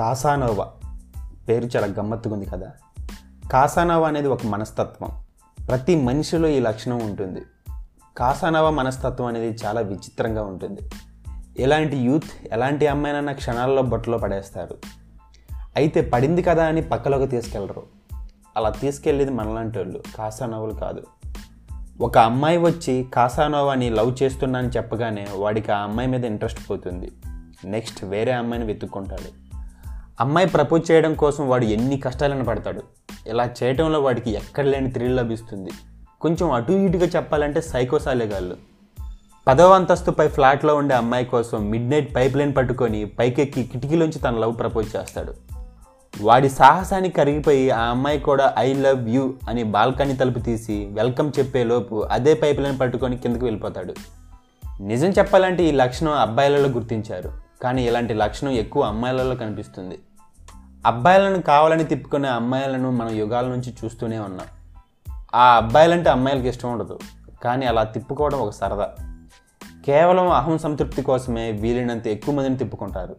కాసానోవా పేరు చాలా గమ్మత్తుగా ఉంది కదా. కాసానోవా అనేది ఒక మనస్తత్వం, ప్రతి మనిషిలో ఈ లక్షణం ఉంటుంది. కాసానోవా మనస్తత్వం అనేది చాలా విచిత్రంగా ఉంటుంది. ఎలాంటి యూత్ ఎలాంటి అమ్మాయినైనా క్షణాల్లో బట్టలో పడేస్తారు. అయితే పడింది కదా అని పక్కలోకి తీసుకెళ్లరు. అలా తీసుకెళ్ళేది మనలాంటి వాళ్ళు, కాసానోవాలు కాదు. ఒక అమ్మాయి వచ్చి కాసానోవాని లవ్ చేస్తున్నా అని చెప్పగానే వాడికి ఆ అమ్మాయి మీద ఇంట్రెస్ట్ పోతుంది. నెక్స్ట్ వేరే అమ్మాయిని వెతుక్కుంటాడు. అమ్మాయి ప్రపోజ్ చేయడం కోసం వాడు ఎన్ని కష్టాలను పడతాడు. ఇలా చేయడంలో వాడికి ఎక్కడ లేని థ్రిల్ లభిస్తుంది. కొంచెం అటు ఇటుగా చెప్పాలంటే సైకోసాలేగాళ్ళు. 10వ అంతస్తుపై ఫ్లాట్లో ఉండే అమ్మాయి కోసం మిడ్ నైట్ పైప్ లైన్ పట్టుకొని పైకెక్కి కిటికీలోంచి తన లవ్ ప్రపోజ్ చేస్తాడు. వాడి సాహసానికి కరిగిపోయి ఆ అమ్మాయి కూడా ఐ లవ్ యూ అని బాల్కనీ తలుపు తీసి వెల్కమ్ చెప్పేలోపు అదే పైపులను పట్టుకొని కిందకు వెళ్ళిపోతాడు. నిజం చెప్పాలంటే ఈ లక్షణం అబ్బాయిలలో గుర్తించారు, కానీ ఇలాంటి లక్షణం ఎక్కువ అమ్మాయిలలో కనిపిస్తుంది. అబ్బాయిలను కావాలని తిప్పుకునే అమ్మాయిలను మనం యుగాల నుంచి చూస్తూనే ఉన్నాం. ఆ అబ్బాయిలంటే అమ్మాయిలకు ఇష్టం ఉండదు, కానీ అలా తిప్పుకోవడం ఒక సరదా. కేవలం అహం సంతృప్తి కోసమే వీలైనంత ఎక్కువ మందిని తిప్పుకుంటారు.